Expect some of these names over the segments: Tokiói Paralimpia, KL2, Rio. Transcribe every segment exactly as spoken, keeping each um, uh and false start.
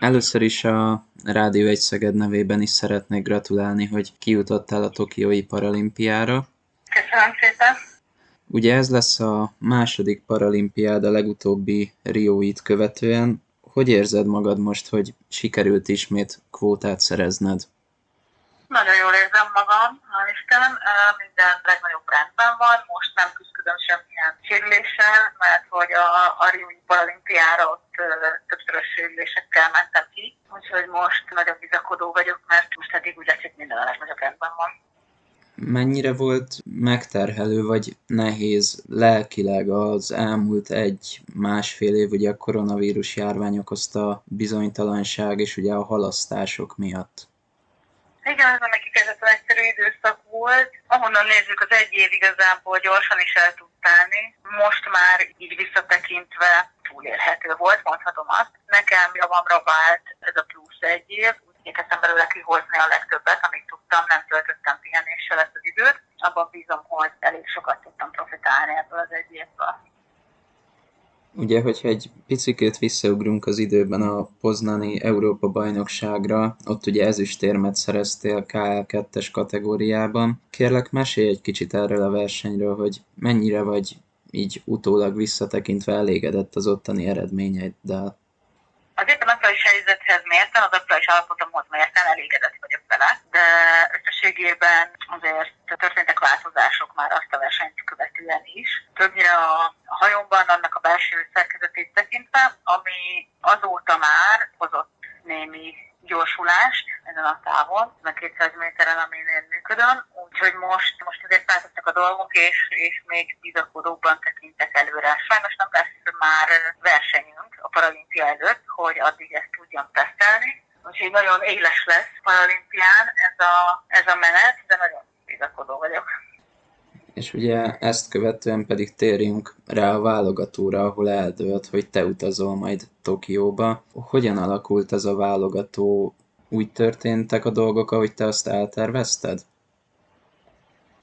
Először is a Rádió egy Szeged nevében is szeretnék gratulálni, hogy kijutottál a Tokiói Paralimpiára. Köszönöm szépen! Ugye ez lesz a második paralimpiád a legutóbbi Rióit követően. Hogy érzed magad most, hogy sikerült ismét kvótát szerezned? Nagyon jól érzem magam, hál' Istenem, minden legnagyobb rendben van, most nem küzdöm semmilyen sérüléssel, mert hogy a, a Riói Paralimpiára ott többszörös sérülésekkel mentem ki, úgyhogy most nagyon bizakodó vagyok, mert most eddig úgy látszik, minden a legnagyobb rendben van. Mennyire volt megterhelő vagy nehéz lelkileg az elmúlt egy-másfél év, ugye a koronavírus járvány okozta bizonytalanság és ugye a halasztások miatt? Igen, ez a kifejezetten egyszerű időszak volt. Ahonnan nézzük, az egy év igazából gyorsan is el tud telni. Most már így visszatekintve túlélhető volt, mondhatom azt. Nekem javamra vált ez a plusz egy év. Igyekeztem belőle kihozni a legtöbbet, amit tudtam, nem töltöttem pihenéssel ezt az időt. Abban bízom, hogy elég sokat tudtam profitálni ebből az egy évből. Ugye, hogyha egy picikét visszaugrunk az időben a poznani Európa-bajnokságra, ott ugye ezüstérmet szereztél ká el kettes kategóriában. Kérlek, mesélj egy kicsit erről a versenyről, hogy mennyire vagy így utólag visszatekintve elégedett az ottani eredményeiddel. Az éppen aktuális helyzethez mérten, az aktuális állapotomhoz mérten elégedett vagyok vele, de összességében azért történtek változások már azt a versenyt követően is. Többnyire a hajómban, annak a belső szerkezetét tekintve, ami azóta már hozott némi gyorsulást ezen a távon, a kétszáz méteren, amin én működöm, úgyhogy most, most azért változtak a dolgok, és, és még bizakodóbban tekintek előre. Sajnos nem lesz már versenyünk a paralimpia előtt, hogy addig ezt tudjam tesztelni, úgyhogy nagyon éles lesz paralimpián ez a, ez a menet, de nagyon bizakodó vagyok. És ugye ezt követően pedig térjünk rá a válogatóra, ahol eldőlt, hogy te utazol majd Tokióba. Hogyan alakult ez a válogató? Úgy történtek a dolgok, ahogy te azt eltervezted?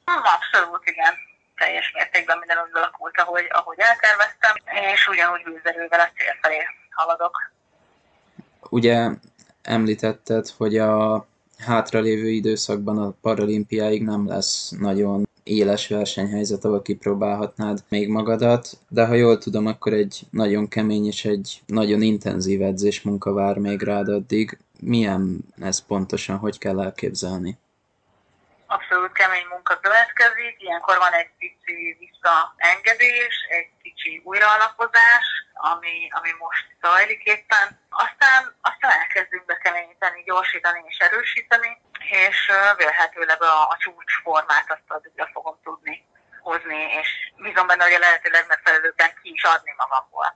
Abszolút igen. Teljes mértékben minden úgy alakult, ahogy, ahogy elterveztem, és ugyanúgy bűzerővel a cél felé haladok. Ugye említetted, hogy a hátralévő időszakban a paralimpiáig nem lesz nagyon éles versenyhelyzet, ahol kipróbálhatnád még magadat, de ha jól tudom, akkor egy nagyon kemény és egy nagyon intenzív edzésmunka vár még rád addig. Milyen ez pontosan, hogy kell elképzelni? Abszolút kemény munka következik, ilyenkor van egy pici visszaengedés, egy kicsi újraalapozás, ami, ami most zajlik éppen. Aztán, aztán elkezdünk bekeményíteni, gyorsítani és erősíteni, és vélhetőleg a, a csúcsformát azt addigra fogom tudni hozni, és bízom benne, hogy a lehető legmegfelelőbben ki is adni magamból.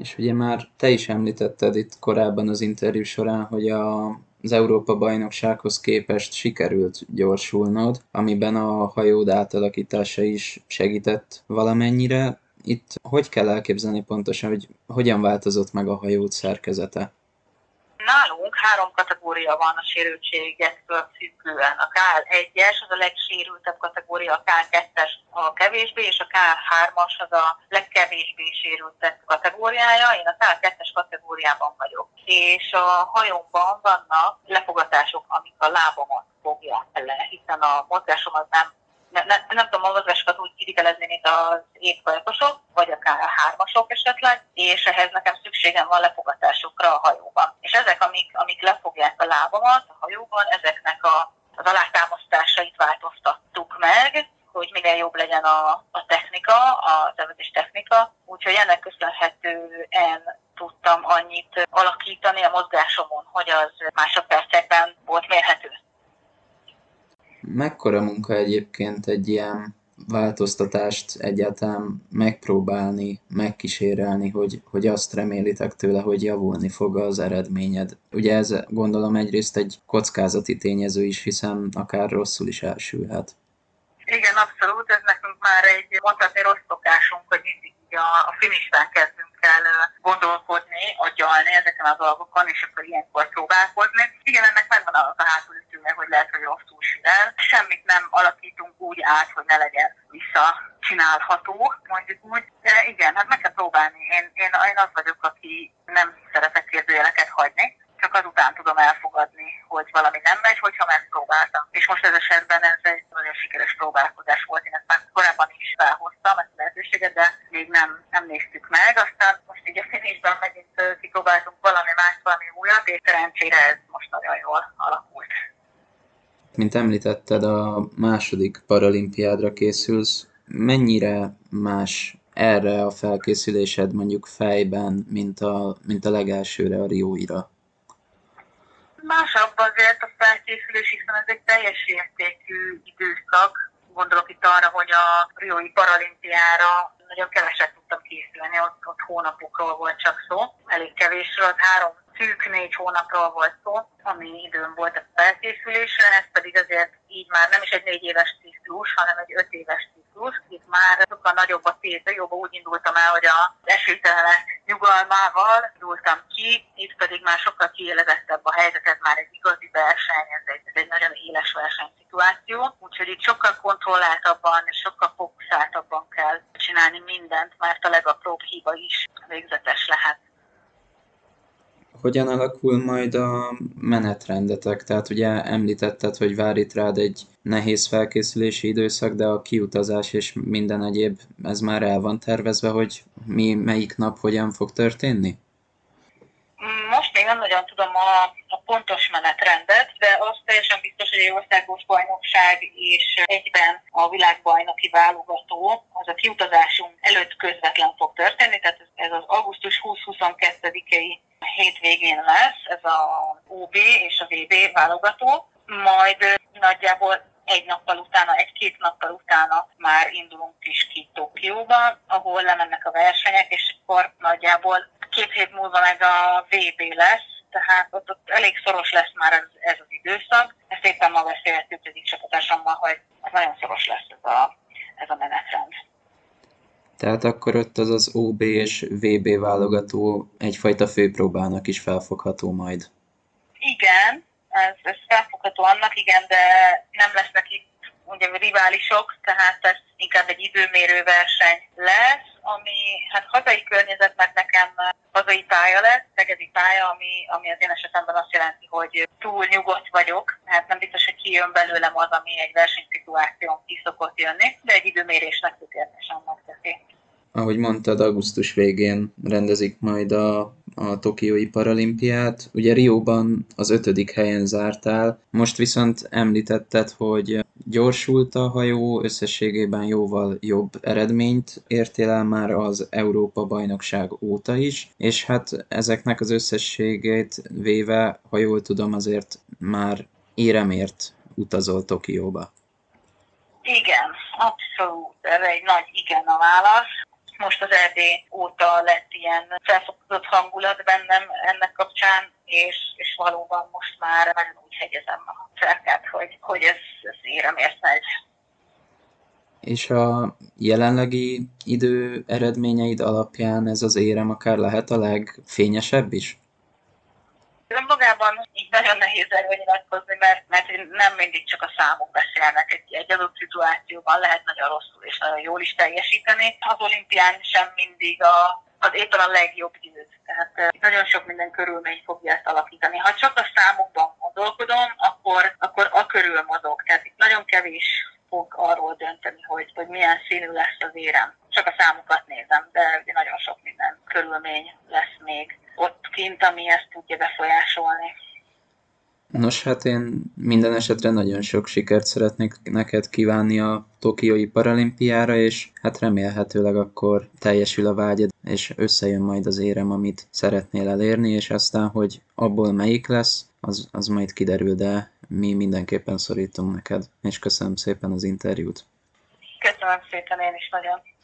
És ugye már te is említetted itt korábban az interjú során, hogy a, az Európa-bajnoksághoz képest sikerült gyorsulnod, amiben a hajód átalakítása is segített valamennyire. Itt hogy kell elképzelni pontosan, hogy hogyan változott meg a hajód szerkezete? Nálunk három kategória van a sérültségektől függően. A ká el egyes az a legsérültebb kategória, a ká el kettes a kevésbé, és a ká el hármas az a legkevésbé sérültebb kategóriája. Én a ká el kettes kategóriában vagyok. És a hajómban vannak lefogatások, amik a lábamat fogja le, hiszen a mozgásom az nem Ne, ne, nem tudom, a mozgásokat úgy kivitelezni, mint az étfajtosok, vagy akár a hármasok esetleg, és ehhez nekem szükségem van lefogatásokra a hajóban. És ezek, amik, amik lefogják a lábamat a hajóban, ezeknek a, az alátámasztásait változtattuk meg, hogy minél jobb legyen a, a technika, a tevezés technika, úgyhogy ennek köszönhetően tudtam annyit alakítani a mozgásomon, hogy az másodpercekben volt mérhető. Mekkora munka egyébként egy ilyen változtatást egyáltalán megpróbálni, megkísérelni, hogy, hogy azt remélitek tőle, hogy javulni fog az eredményed. Ugye ez gondolom egyrészt egy kockázati tényező is, hiszen akár rosszul is elsülhet. Igen, abszolút. Ez nekünk már egy mondhatni rossz szokásunk, hogy mindig a, a finisten kezdünk kell gondolkodni, agyalni ezeken a dolgokon, és akkor ilyenkor próbálkozni. Igen, ennek megvan az a hátulütője, hogy lehet, hogy rosszul csinál. Semmit nem alakítunk úgy át, hogy ne legyen visszacsinálható, mondjuk úgy. De igen, hát meg kell próbálni. Én, én, én az vagyok, aki nem szeretek kérdőjeleket hagyni, csak azután tudom elfogadni, hogy valami nem megy, hogyha megpróbáltam. És most ez esetben ez egy nagyon sikeres próbálkozás volt, én ezt már korábban is felhoztam, ezt a lehetőséget, de még nem, nem néztük meg. Aztán most így a finisben megint kipróbáltunk valami más, valami újat, és szerencsére ez most nagyon jól alakult. Mint említetted, a második paralimpiádra készülsz. Mennyire más erre a felkészülésed mondjuk fejben, mint a, mint a legelsőre, a Rióira? Másabb azért a felkészülés, hiszen ez egy teljes értékű időszak. Gondolok itt arra, hogy a Tokiói Paralimpiára nagyon keveset tudtam készülni, ott, ott hónapokról volt csak szó. Elég kevésről, ott három szűk négy hónapról volt szó, ami időm volt a felkészülésre, ez pedig azért így már nem is egy négy éves ciklus, hanem egy öt éves ciklus. Itt már sokkal nagyobb a tétel, jobban úgy indultam el, hogy az esőtelenek nyugalmával indultam ki, itt pedig már sokkal kiélezettebb a helyzet, ez már egy igazi verseny, ez egy, ez egy nagyon éles versenyszituáció, úgyhogy itt sokkal kontrolláltabban és sokkal fókuszáltabban kell csinálni mindent, mert a legapróbb hiba is végzetes lehet. Hogyan alakul majd a menetrendetek? Tehát ugye említetted, hogy vár itt rád egy nehéz felkészülési időszak, de a kiutazás és minden egyéb, ez már el van tervezve, hogy mi melyik nap hogyan fog történni? Most még nem nagyon tudom a, a pontos menetrendet, de az teljesen biztos, hogy egy országos bajnokság és egyben a világbajnoki válogató az a kiutazásunk előtt közvetlen fog történni, tehát ez az augusztus húsz-huszonkettedikei hétvégén lesz, ez a o bé és a vé bé válogató, majd nagyjából egy nappal utána, egy-két nappal utána már indulunk is ki Tokióba, ahol lemennek a versenyek, és akkor nagyjából két hét múlva meg a vé bé lesz, tehát ott, ott elég szoros lesz már ez, ez az időszak. Ezt éppen ma beszéltük az egyik csapatásommal, hogy nagyon szoros lesz ez a, ez a menetrend. Tehát akkor ott az az o bé és vé bé válogató egyfajta főpróbának is felfogható majd. Igen, ez, ez felfogható annak, igen, de nem lesznek itt ugye riválisok, tehát ez inkább egy időmérő verseny lesz, ami hát hazai környezet, mert nekem hazai pálya lesz, szegedi pálya, ami, ami az én esetemben azt jelenti, hogy túl nyugodt vagyok, hát nem biztos, hogy kijön belőlem az, ami egy versenyszituáción ki szokott jönni, de egy időmérésnek tökéletesen megteszi. Ahogy mondtad, augusztus végén rendezik majd a, a Tokiói Paralimpiát. Ugye Rióban az ötödik helyen zártál, most viszont említetted, hogy gyorsult a hajó, összességében jóval jobb eredményt értél el már az Európa-bajnokság óta is, és hát ezeknek az összességét véve, ha jól tudom, azért már éremért utazol Tokióba. Igen, abszolút, ez egy nagy igen a válasz. Most az é bé óta lett ilyen felfokozott hangulat bennem ennek kapcsán, és, és valóban most már nagyon úgy hegyezem a cerkát, hogy, hogy ez, ez éremért megy. És a jelenlegi idő eredményeid alapján ez az érem akár lehet a legfényesebb is? De magában így nagyon nehéz előnyilatkozni, mert, mert nem mindig csak a számok beszélnek. Egy, egy adott szituációban lehet nagyon rosszul és nagyon jól is teljesíteni. Az olimpián sem mindig a, az éppen a legjobb idő. Tehát nagyon sok minden körülmény fogja ezt alakítani. Ha csak a számokban gondolkodom, akkor, akkor a körül mozog. Tehát itt nagyon kevés fog arról dönteni, hogy, hogy milyen színű lesz az érem. Csak a számokat nézem, de nagyon sok minden körülmény lesz még ott kint, ami ezt tudja befolyásolni. Nos, hát én minden esetre nagyon sok sikert szeretnék neked kívánni a Tokiói Paralimpiára, és hát remélhetőleg akkor teljesül a vágyad, és összejön majd az érem, amit szeretnél elérni, és aztán, hogy abból melyik lesz, az, az majd kiderül, de mi mindenképpen szorítunk neked. És köszönöm szépen az interjút. Köszönöm szépen én is nagyon.